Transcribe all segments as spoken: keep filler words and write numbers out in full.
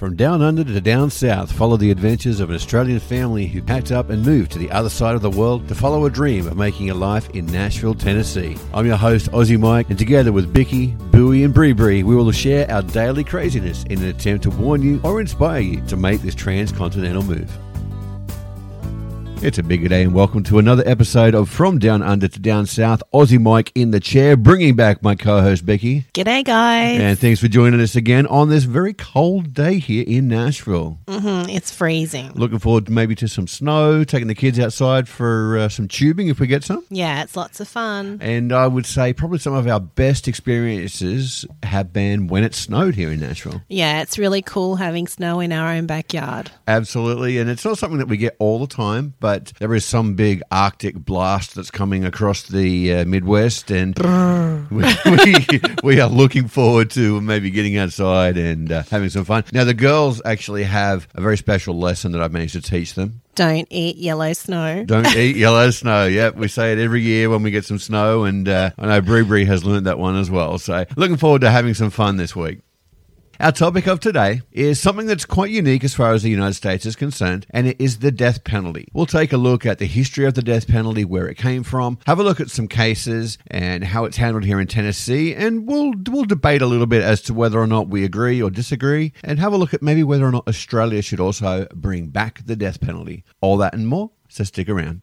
From down under to down south, follow the adventures of an Australian family who packed up and moved to the other side of the world to follow a dream of making a life in Nashville, Tennessee. I'm your host, Aussie Mike, and together with Becky, Bowie and Brie Brie, we will share our daily craziness in an attempt to warn you or inspire you to make this transcontinental move. It's a big day and welcome to another episode of From Down Under to Down South, Aussie Mike in the chair, bringing back my co-host Becky. G'day guys. And thanks for joining us again on this very cold day here in Nashville. Mm-hmm, it's freezing. Looking forward maybe to some snow, taking the kids outside for uh, some tubing if we get some. Yeah, it's lots of fun. And I would say probably some of our best experiences have been when it snowed here in Nashville. Yeah, it's really cool having snow in our own backyard. Absolutely, and it's not something that we get all the time, but But there is some big Arctic blast that's coming across the uh, Midwest, and we, we, we are looking forward to maybe getting outside and uh, having some fun. Now, the girls actually have a very special lesson that I've managed to teach them. Don't eat yellow snow. Don't eat yellow snow. Yep, we say it every year when we get some snow, and uh, I know Brie Brie has learned that one as well. So looking forward to having some fun this week. Our topic of today is something that's quite unique as far as the United States is concerned, and it is the death penalty. We'll take a look at the history of the death penalty, where it came from, have a look at some cases and how it's handled here in Tennessee, and we'll we'll debate a little bit as to whether or not we agree or disagree, and have a look at maybe whether or not Australia should also bring back the death penalty. All that and more, so stick around.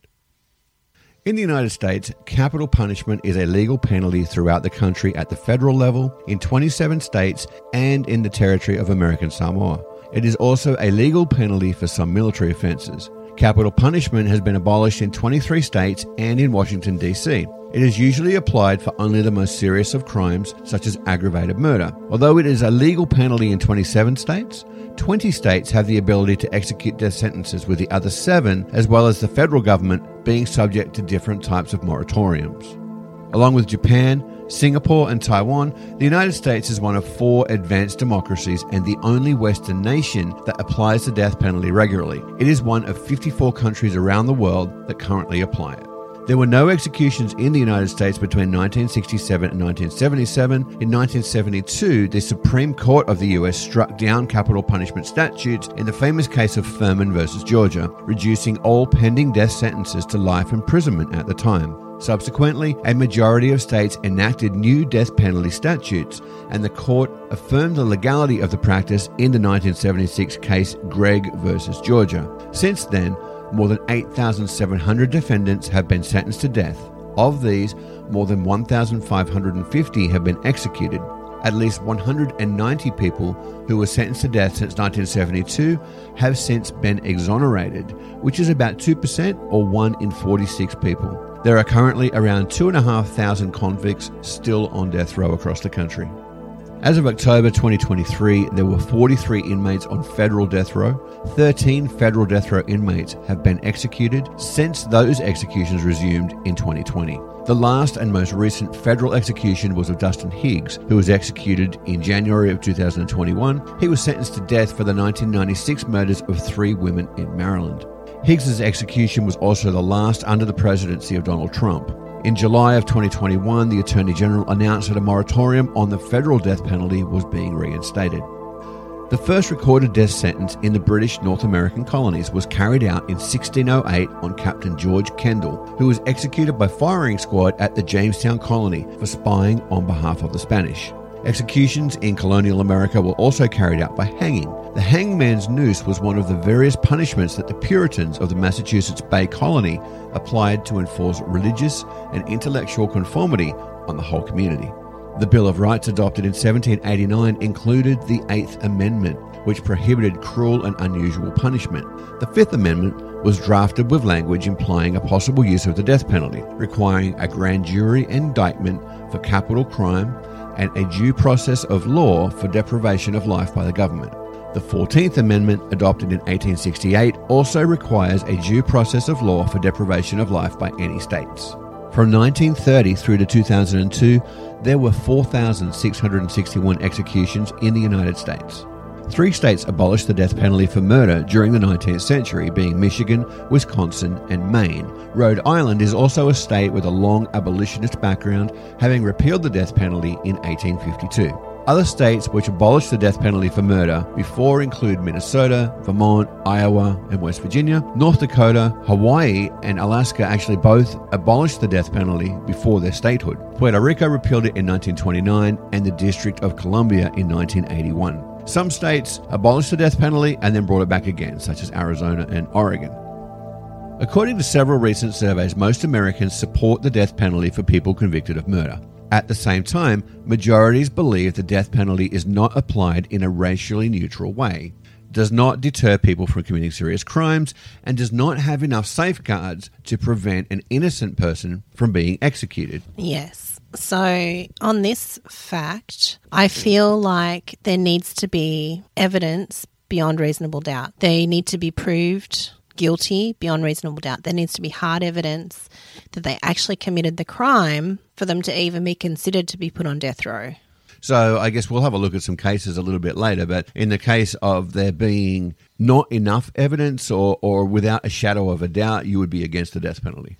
In the United States, capital punishment is a legal penalty throughout the country at the federal level, in twenty-seven states, and in the territory of American Samoa. It is also a legal penalty for some military offenses. Capital punishment has been abolished in twenty-three states and in Washington, D C. It is usually applied for only the most serious of crimes, such as aggravated murder. Although it is a legal penalty in twenty-seven states, twenty states have the ability to execute death sentences, with the other seven, as well as the federal government, being subject to different types of moratoriums. Along with Japan, Singapore, and Taiwan, the United States is one of four advanced democracies and the only Western nation that applies the death penalty regularly. It is one of fifty-four countries around the world that currently apply it. There were no executions in the United States between nineteen sixty-seven and nineteen seventy-seven. In nineteen seventy-two, the Supreme Court of the U S struck down capital punishment statutes in the famous case of Furman v. Georgia, reducing all pending death sentences to life imprisonment at the time. Subsequently, a majority of states enacted new death penalty statutes, and the court affirmed the legality of the practice in the nineteen seventy-six case Gregg v. Georgia. Since then, more than eight thousand seven hundred defendants have been sentenced to death. Of these, more than one thousand five hundred fifty have been executed. At least one hundred ninety people who were sentenced to death since nineteen seventy-two have since been exonerated, which is about two percent or one in forty-six people. There are currently around two thousand five hundred convicts still on death row across the country. As of October twenty twenty-three, there were forty-three inmates on federal death row. thirteen federal death row inmates have been executed since those executions resumed in twenty twenty. The last and most recent federal execution was of Dustin Higgs, who was executed in January of two thousand twenty-one. He was sentenced to death for the nineteen ninety-six murders of three women in Maryland. Higgs's execution was also the last under the presidency of Donald Trump. In July of twenty twenty-one, the Attorney General announced that a moratorium on the federal death penalty was being reinstated. The first recorded death sentence in the British North American colonies was carried out in sixteen oh eight on Captain George Kendall, who was executed by firing squad at the Jamestown Colony for spying on behalf of the Spanish. Executions in colonial America were also carried out by hanging. The hangman's noose was one of the various punishments that the Puritans of the Massachusetts Bay Colony applied to enforce religious and intellectual conformity on the whole community. The Bill of Rights adopted in seventeen eighty-nine included the Eighth Amendment, which prohibited cruel and unusual punishment. The Fifth Amendment was drafted with language implying a possible use of the death penalty, requiring a grand jury indictment for capital crime and a due process of law for deprivation of life by the government. The fourteenth Amendment, adopted in eighteen sixty-eight, also requires a due process of law for deprivation of life by any states. From nineteen thirty through to two thousand two, there were four thousand six hundred sixty-one executions in the United States. Three states abolished the death penalty for murder during the nineteenth century, being Michigan, Wisconsin, and Maine. Rhode Island is also a state with a long abolitionist background, having repealed the death penalty in eighteen fifty-two. Other states which abolished the death penalty for murder before include Minnesota, Vermont, Iowa, and West Virginia. North Dakota, Hawaii, and Alaska actually both abolished the death penalty before their statehood. Puerto Rico repealed it in nineteen twenty-nine and the District of Columbia in nineteen eighty-one. Some states abolished the death penalty and then brought it back again, such as Arizona and Oregon. According to several recent surveys, most Americans support the death penalty for people convicted of murder. At the same time, majorities believe the death penalty is not applied in a racially neutral way, does not deter people from committing serious crimes, and does not have enough safeguards to prevent an innocent person from being executed. Yes. So on this fact, I feel like there needs to be evidence beyond reasonable doubt. They need to be proved guilty beyond reasonable doubt. There needs to be hard evidence that they actually committed the crime for them to even be considered to be put on death row. So I guess we'll have a look at some cases a little bit later, but in the case of there being not enough evidence or, or without a shadow of a doubt, you would be against the death penalty,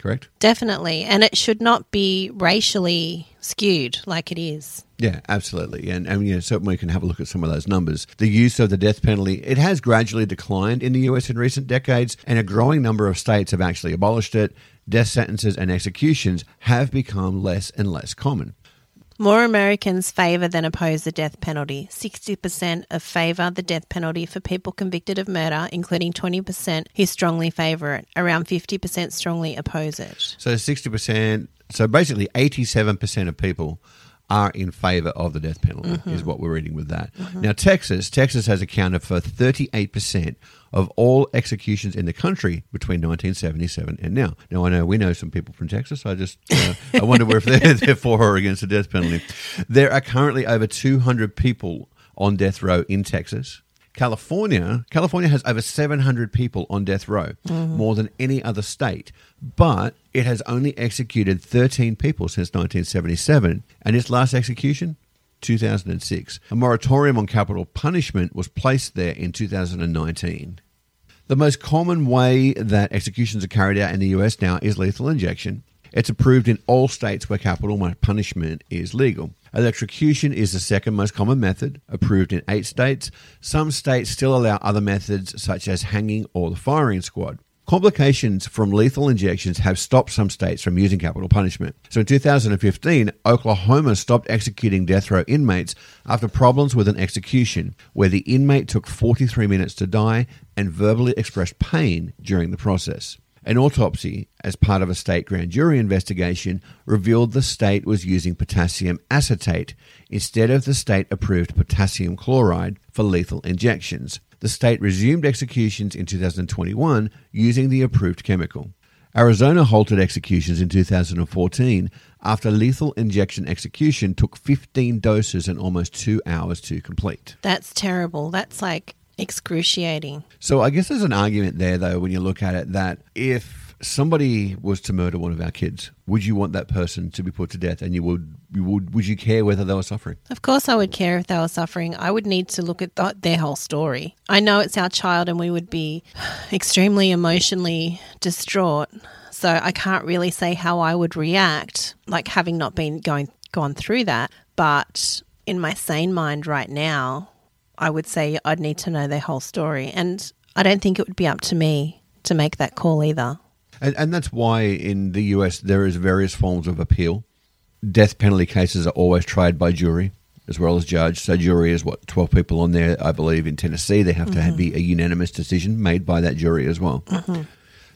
correct? Definitely. And it should not be racially skewed like it is. Yeah, absolutely. And, and you know, certainly we can have a look at some of those numbers. The use of the death penalty, it has gradually declined in the U S in recent decades, and a growing number of states have actually abolished it. Death sentences and executions have become less and less common. More Americans favour than oppose the death penalty. sixty percent of favour the death penalty for people convicted of murder, including twenty percent who strongly favour it. Around fifty percent strongly oppose it. So sixty percent, so basically eighty-seven percent of people are in favour of the death penalty, mm-hmm. is what we're reading with that. Mm-hmm. Now, Texas, Texas has accounted for thirty-eight percent of all executions in the country between nineteen seventy-seven and now. Now, I know we know some people from Texas. So I just uh, I wonder if they're, they're for or against the death penalty. There are currently over two hundred people on death row in Texas. California, California has over seven hundred people on death row, mm-hmm. more than any other state, but it has only executed thirteen people since nineteen seventy-seven, and its last execution, two thousand six. A moratorium on capital punishment was placed there in two thousand nineteen. The most common way that executions are carried out in the U S now is lethal injection. It's approved in all states where capital punishment is legal. Electrocution is the second most common method, approved in eight states. Some states still allow other methods such as hanging or the firing squad. Complications from lethal injections have stopped some states from using capital punishment. So in two thousand fifteen, Oklahoma stopped executing death row inmates after problems with an execution where the inmate took forty-three minutes to die and verbally expressed pain during the process. An autopsy, as part of a state grand jury investigation, revealed the state was using potassium acetate instead of the state-approved potassium chloride for lethal injections. The state resumed executions in two thousand twenty-one using the approved chemical. Arizona halted executions in two thousand fourteen after lethal injection execution took fifteen doses and almost two hours to complete. That's terrible. That's like excruciating. So I guess there's an argument there, though, when you look at it, that if somebody was to murder one of our kids, would you want that person to be put to death? And you would, you would, would you care whether they were suffering? Of course I would care if they were suffering. I would need to look at th- their whole story. I know it's our child and we would be extremely emotionally distraught. So I can't really say how I would react, like having not been going gone through that. But in my sane mind right now, I would say I'd need to know their whole story. And I don't think it would be up to me to make that call either. And, and that's why in the U S there is various forms of appeal. Death penalty cases are always tried by jury as well as judge. So jury is, what, twelve people on there, I believe, in Tennessee. They have to mm-hmm. be a unanimous decision made by that jury as well. Mm-hmm.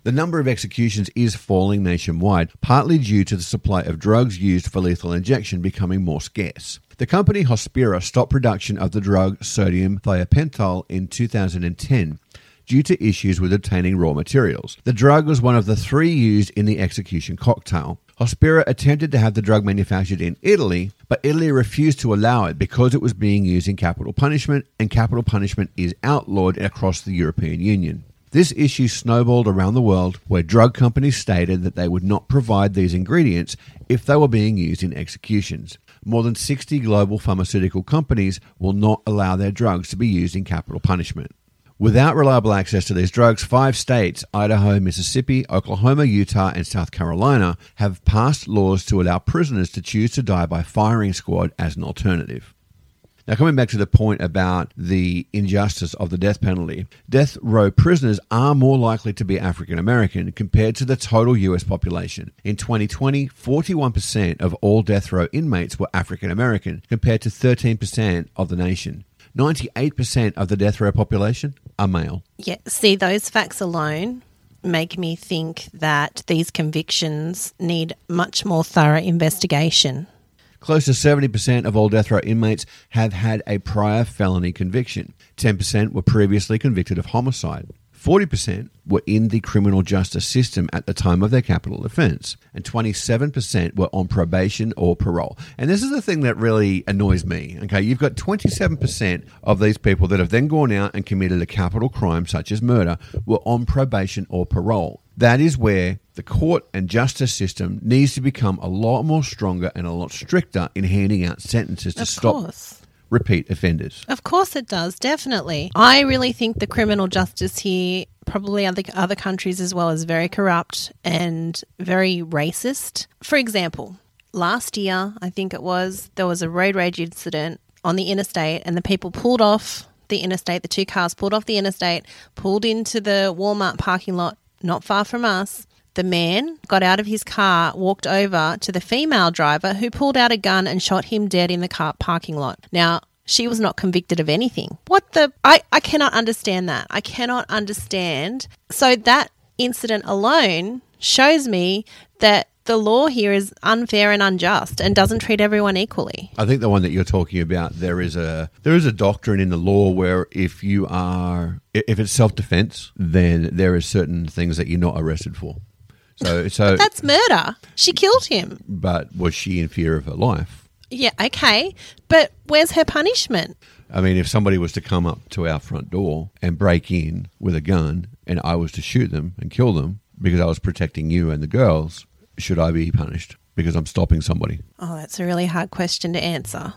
The number of executions is falling nationwide, partly due to the supply of drugs used for lethal injection becoming more scarce. The company Hospira stopped production of the drug sodium thiopental in two thousand ten due to issues with obtaining raw materials. The drug was one of the three used in the execution cocktail. Hospira attempted to have the drug manufactured in Italy, but Italy refused to allow it because it was being used in capital punishment, and capital punishment is outlawed across the European Union. This issue snowballed around the world, where drug companies stated that they would not provide these ingredients if they were being used in executions. More than sixty global pharmaceutical companies will not allow their drugs to be used in capital punishment. Without reliable access to these drugs, five states, Idaho, Mississippi, Oklahoma, Utah, and South Carolina, have passed laws to allow prisoners to choose to die by firing squad as an alternative. Now, coming back to the point about the injustice of the death penalty, death row prisoners are more likely to be African American compared to the total U S population. In twenty twenty, forty-one percent of all death row inmates were African American compared to thirteen percent of the nation. ninety-eight percent of the death row population are male. Yeah, see, those facts alone make me think that these convictions need much more thorough investigation. Close to seventy percent of all death row inmates have had a prior felony conviction. ten percent were previously convicted of homicide. forty percent were in the criminal justice system at the time of their capital offense, and twenty-seven percent were on probation or parole. And this is the thing that really annoys me. Okay, you've got twenty-seven percent of these people that have then gone out and committed a capital crime such as murder were on probation or parole. That is where the court and justice system needs to become a lot more stronger and a lot stricter in handing out sentences to stop repeat offenders. Of course it does, definitely. I really think the criminal justice here, probably other other countries as well, is very corrupt and very racist. For example, last year, I think it was, there was a road rage incident on the interstate and the people pulled off the interstate, the two cars pulled off the interstate, pulled into the Walmart parking lot not far from us. The man got out of his car, walked over to the female driver who pulled out a gun and shot him dead in the car parking lot. Now, she was not convicted of anything. What the? I, I cannot understand that. I cannot understand. So that incident alone shows me that the law here is unfair and unjust and doesn't treat everyone equally. I think the one that you're talking about, there is a there is a doctrine in the law where if you are, if it's self-defense, then there are certain things that you're not arrested for. So, so but that's murder. She killed him. But was she in fear of her life? Yeah, okay. But where's her punishment? I mean, if somebody was to come up to our front door and break in with a gun and I was to shoot them and kill them because I was protecting you and the girls, should I be punished because I'm stopping somebody? Oh, that's a really hard question to answer.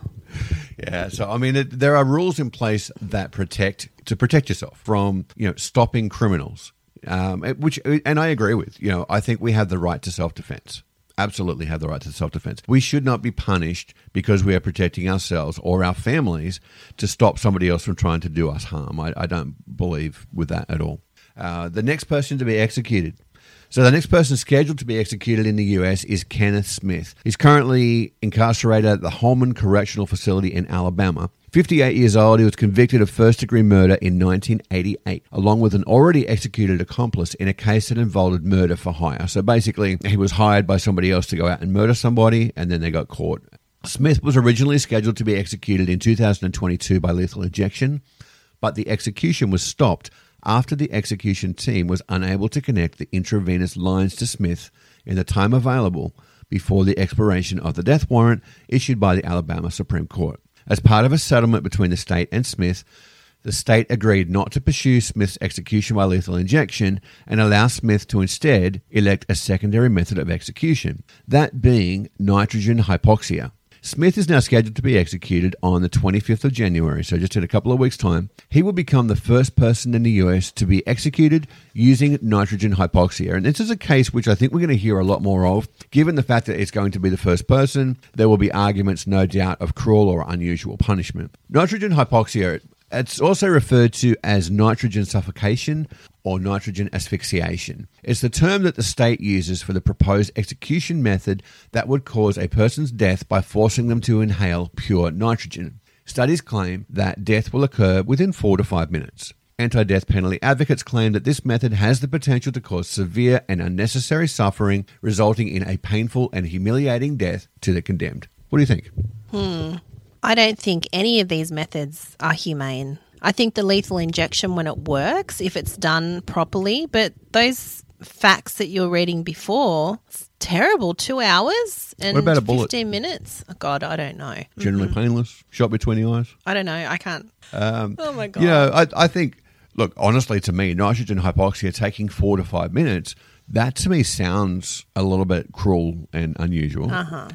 Yeah, so I mean, it, there are rules in place that protect to protect yourself from, you know, stopping criminals. Um, which, and I agree with, you know, I think we have the right to self-defense. Absolutely have the right to self-defense. We should not be punished because we are protecting ourselves or our families to stop somebody else from trying to do us harm. I, I don't believe with that at all. Uh, the next person to be executed. So the next person scheduled to be executed in the U S is Kenneth Smith. He's currently incarcerated at the Holman correctional facility in Alabama. fifty-eight years old, he was convicted of first-degree murder in nineteen eighty-eight, along with an already executed accomplice in a case that involved murder for hire. So basically, he was hired by somebody else to go out and murder somebody, and then they got caught. Smith was originally scheduled to be executed in two thousand twenty-two by lethal injection, but the execution was stopped after the execution team was unable to connect the intravenous lines to Smith in the time available before the expiration of the death warrant issued by the Alabama Supreme Court. As part of a settlement between the state and Smith, the state agreed not to pursue Smith's execution by lethal injection and allow Smith to instead elect a secondary method of execution, that being nitrogen hypoxia. Smith is now scheduled to be executed on the twenty-fifth of January, so just in a couple of weeks' time. He will become the first person in the U S to be executed using nitrogen hypoxia. And this is a case which I think we're going to hear a lot more of. Given the fact that it's going to be the first person, there will be arguments, no doubt, of cruel or unusual punishment. Nitrogen hypoxia, it's also referred to as nitrogen suffocation or nitrogen asphyxiation. It's the term that the state uses for the proposed execution method that would cause a person's death by forcing them to inhale pure nitrogen. Studies claim that death will occur within four to five minutes. Anti-death penalty advocates claim that this method has the potential to cause severe and unnecessary suffering, resulting in a painful and humiliating death to the condemned. What do you think? Hmm. I don't think any of these methods are humane. I think the lethal injection, when it works, if it's done properly, but those facts that you're reading before, it's terrible. Two hours and what about a bullet? fifteen minutes? Oh, God, I don't know. Generally mm-hmm. painless, shot between the eyes? I don't know. I can't. Um, oh, my God. You know, I, I think, look, honestly, to me, nitrogen hypoxia taking four to five minutes, that to me sounds a little bit cruel and unusual. Uh-huh.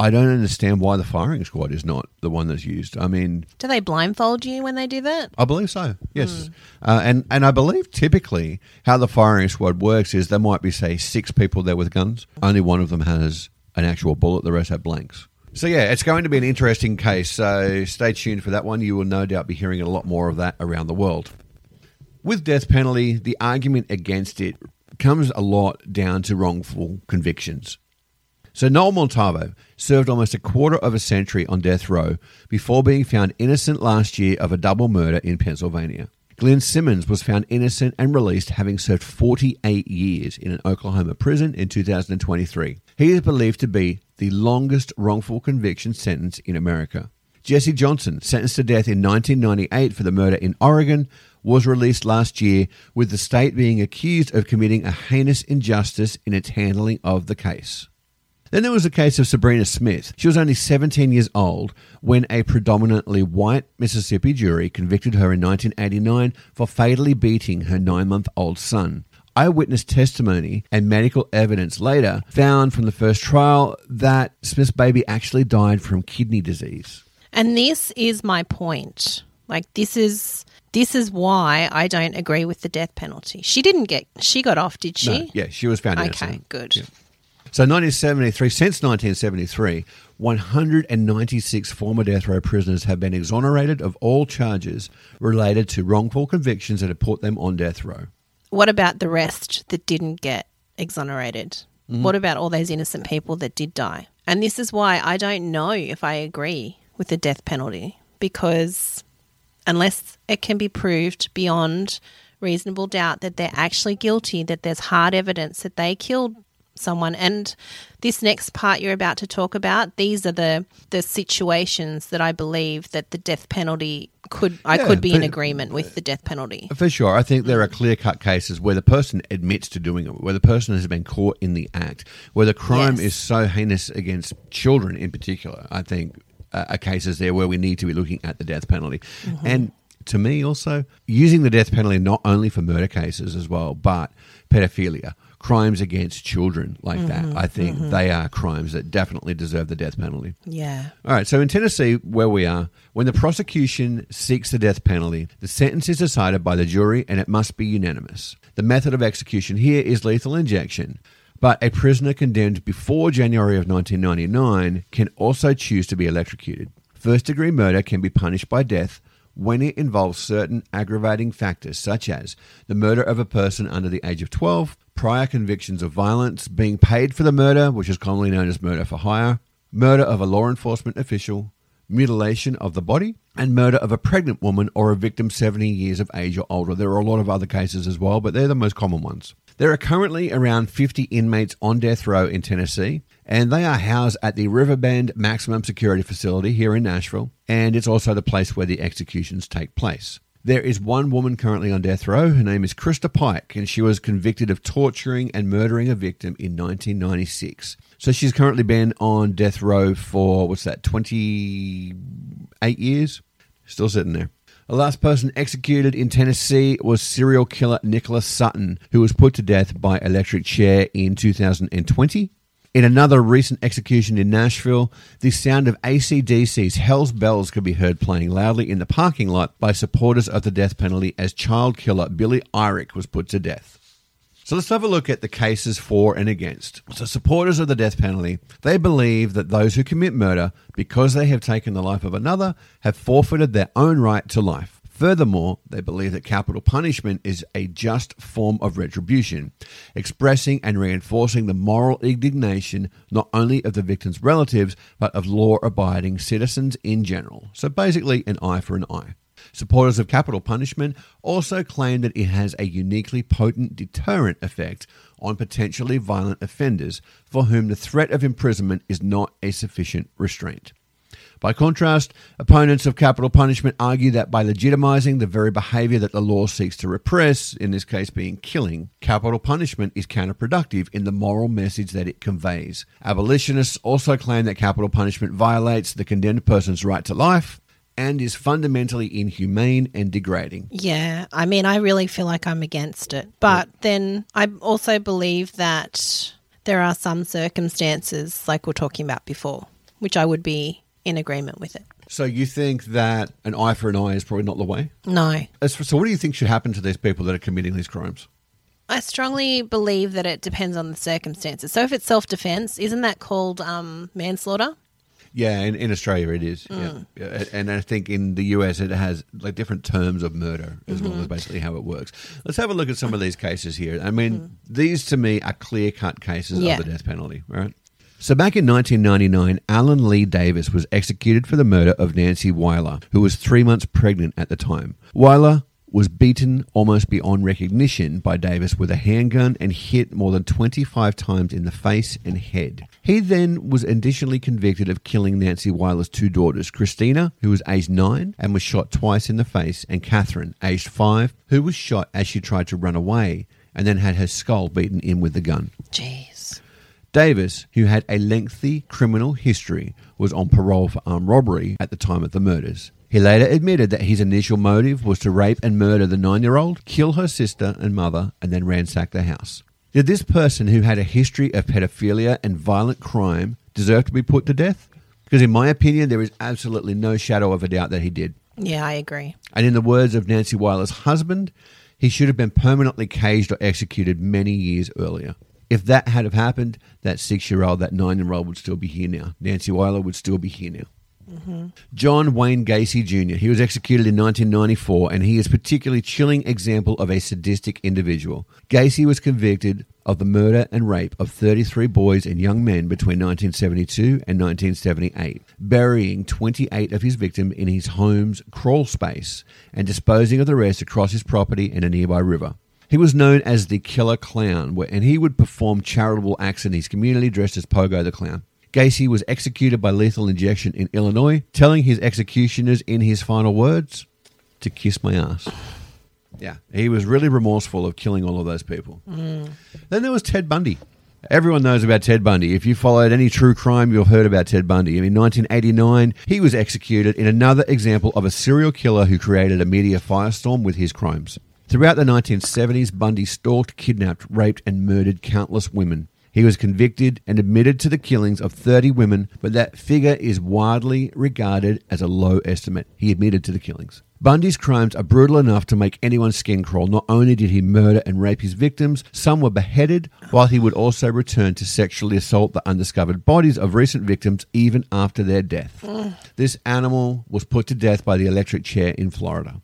I don't understand why the firing squad is not the one that's used. I mean... Do they blindfold you when they do that? I believe so, yes. Mm. Uh, and, and I believe typically how the firing squad works is there might be, say, six people there with guns. Only one of them has an actual bullet. The rest have blanks. So, yeah, it's going to be an interesting case, so stay tuned for that one. You will no doubt be hearing a lot more of that around the world. With death penalty, the argument against it comes a lot down to wrongful convictions. So Noel Montalvo served almost a quarter of a century on death row before being found innocent last year of a double murder in Pennsylvania. Glynn Simmons was found innocent and released having served forty-eight years in an Oklahoma prison in two thousand twenty-three. He is believed to be the longest wrongful conviction sentence in America. Jesse Johnson, sentenced to death in nineteen ninety-eight for the murder in Oregon, was released last year with the state being accused of committing a heinous injustice in its handling of the case. Then there was the case of Sabrina Smith. She was only seventeen years old when a predominantly white Mississippi jury convicted her in nineteen eighty-nine for fatally beating her nine-month-old son. Eyewitness testimony and medical evidence later found from the first trial that Smith's baby actually died from kidney disease. And this is my point. Like, this is this is why I don't agree with the death penalty. She didn't get she got off, did she? No, yeah, she was found innocent. Okay, good. Yeah. So nineteen seventy-three, since nineteen seventy-three, one hundred ninety-six former death row prisoners have been exonerated of all charges related to wrongful convictions that have put them on death row. What about the rest that didn't get exonerated? Mm-hmm. What about all those innocent people that did die? And this is why I don't know if I agree with the death penalty, because unless it can be proved beyond reasonable doubt that they're actually guilty, that there's hard evidence that they killed someone. And this next part you're about to talk about, these are the the situations that I believe that the death penalty could I yeah, could be for, in agreement with the death penalty. For sure. I think there are clear-cut cases where the person admits to doing it, where the person has been caught in the act, where the crime yes. is so heinous against children in particular. I think uh, are cases there where we need to be looking at the death penalty. Mm-hmm. And to me also, using the death penalty not only for murder cases as well, but pedophilia, crimes against children like mm-hmm, that. I think mm-hmm. they are crimes that definitely deserve the death penalty. Yeah. All right, so in Tennessee, where we are, when the prosecution seeks the death penalty, the sentence is decided by the jury and it must be unanimous. The method of execution here is lethal injection, but a prisoner condemned before January of nineteen ninety-nine can also choose to be electrocuted. First-degree murder can be punished by death when it involves certain aggravating factors, such as the murder of a person under the age of twelve, prior convictions of violence, being paid for the murder, which is commonly known as murder for hire, murder of a law enforcement official, mutilation of the body, and murder of a pregnant woman or a victim seventy years of age or older. There are a lot of other cases as well, but they're the most common ones. There are currently around fifty inmates on death row in Tennessee, and they are housed at the Riverbend Maximum Security Facility here in Nashville, and it's also the place where the executions take place. There is one woman currently on death row. Her name is Krista Pike, and she was convicted of torturing and murdering a victim in nineteen ninety-six. So she's currently been on death row for, what's that, twenty-eight years? Still sitting there. The last person executed in Tennessee was serial killer Nicholas Sutton, who was put to death by electric chair in two thousand twenty. In another recent execution in Nashville, the sound of A C D C's Hell's Bells could be heard playing loudly in the parking lot by supporters of the death penalty as child killer Billy Irick was put to death. So let's have a look at the cases for and against. So supporters of the death penalty, they believe that those who commit murder, because they have taken the life of another, have forfeited their own right to life. Furthermore, they believe that capital punishment is a just form of retribution, expressing and reinforcing the moral indignation not only of the victim's relatives, but of law-abiding citizens in general. So basically, an eye for an eye. Supporters of capital punishment also claim that it has a uniquely potent deterrent effect on potentially violent offenders for whom the threat of imprisonment is not a sufficient restraint. By contrast, opponents of capital punishment argue that by legitimizing the very behavior that the law seeks to repress, in this case being killing, capital punishment is counterproductive in the moral message that it conveys. Abolitionists also claim that capital punishment violates the condemned person's right to life and is fundamentally inhumane and degrading. Yeah, I mean, I really feel like I'm against it. But yeah. Then I also believe that there are some circumstances, like we're talking about before, which I would be in agreement with it. So you think that an eye for an eye is probably not the way? No. So what do you think should happen to these people that are committing these crimes? I strongly believe that it depends on the circumstances. So if it's self-defense, isn't that called um, manslaughter? Yeah, in, in Australia it is. Mm. Yeah. And I think in the U S it has like different terms of murder as mm-hmm. well as basically how it works. Let's have a look at some of these cases here. I mean, mm. these to me are clear-cut cases yeah. of the death penalty, right? So back in nineteen ninety-nine, Alan Lee Davis was executed for the murder of Nancy Weiler, who was three months pregnant at the time. Weiler was beaten almost beyond recognition by Davis with a handgun and hit more than twenty-five times in the face and head. He then was additionally convicted of killing Nancy Weiler's two daughters, Christina, who was aged nine and was shot twice in the face, and Catherine, aged five, who was shot as she tried to run away and then had her skull beaten in with the gun. Jeez. Davis, who had a lengthy criminal history, was on parole for armed robbery at the time of the murders. He later admitted that his initial motive was to rape and murder the nine-year-old, kill her sister and mother, and then ransack the house. Did this person who had a history of pedophilia and violent crime deserve to be put to death? Because in my opinion, there is absolutely no shadow of a doubt that he did. Yeah, I agree. And in the words of Nancy Weiler's husband, he should have been permanently caged or executed many years earlier. If that had have happened, that six-year-old, that nine-year-old would still be here now. Nancy Weiler would still be here now. Mm-hmm. John Wayne Gacy Junior, he was executed in nineteen ninety-four, and he is a particularly chilling example of a sadistic individual. Gacy was convicted of the murder and rape of thirty-three boys and young men between nineteen seventy-two and nineteen seventy-eight, burying twenty-eight of his victims in his home's crawl space and disposing of the rest across his property in a nearby river. He was known as the Killer Clown, and he would perform charitable acts in his community dressed as Pogo the Clown. Gacy was executed by lethal injection in Illinois, telling his executioners in his final words, to kiss my ass. Yeah, he was really remorseful of killing all of those people. Mm. Then there was Ted Bundy. Everyone knows about Ted Bundy. If you followed any true crime, you've heard about Ted Bundy. In nineteen eighty-nine, he was executed in another example of a serial killer who created a media firestorm with his crimes. Throughout the nineteen seventies, Bundy stalked, kidnapped, raped, and murdered countless women. He was convicted and admitted to the killings of thirty women, but that figure is widely regarded as a low estimate. He admitted to the killings. Bundy's crimes are brutal enough to make anyone's skin crawl. Not only did he murder and rape his victims, some were beheaded, while he would also return to sexually assault the undiscovered bodies of recent victims even after their death. Mm. This animal was put to death by the electric chair in Florida.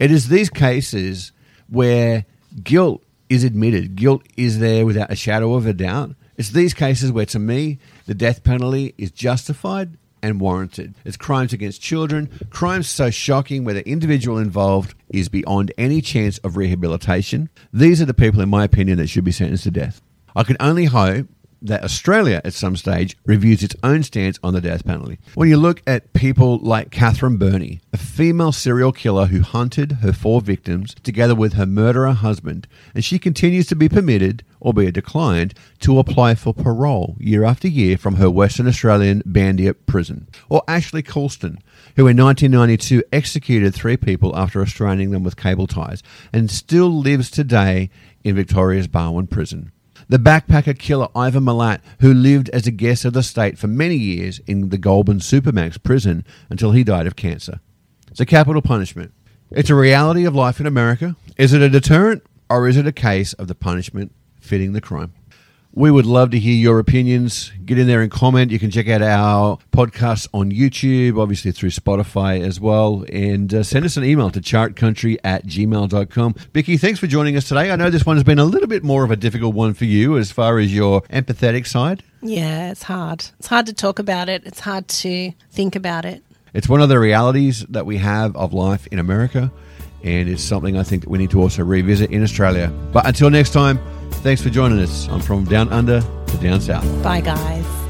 It is these cases where guilt is admitted. Guilt is there without a shadow of a doubt. It's these cases where, to me, the death penalty is justified and warranted. It's crimes against children, crimes so shocking where the individual involved is beyond any chance of rehabilitation. These are the people, in my opinion, that should be sentenced to death. I can only hope that Australia, at some stage, reviews its own stance on the death penalty. When you look at people like Catherine Burney, a female serial killer who hunted her four victims together with her murderer husband, and she continues to be permitted, albeit declined, to apply for parole year after year from her Western Australian Bandiat prison. Or Ashley Coulston, who in nineteen ninety-two executed three people after restraining them with cable ties, and still lives today in Victoria's Barwon Prison. The backpacker killer Ivan Milat, who lived as a guest of the state for many years in the Goulburn Supermax prison until he died of cancer. It's a capital punishment. It's a reality of life in America. Is it a deterrent, or is it a case of the punishment fitting the crime? We would love to hear your opinions. Get in there and comment. You can check out our podcasts on YouTube, obviously through Spotify as well. And uh, send us an email to chartcountry at gmail dot com. Becky, thanks for joining us today. I know this one has been a little bit more of a difficult one for you as far as your empathetic side. Yeah, it's hard. It's hard to talk about it. It's hard to think about it. It's one of the realities that we have of life in America. And it's something I think that we need to also revisit in Australia. But until next time, thanks for joining us. I'm from Down Under to Down South. Bye, guys.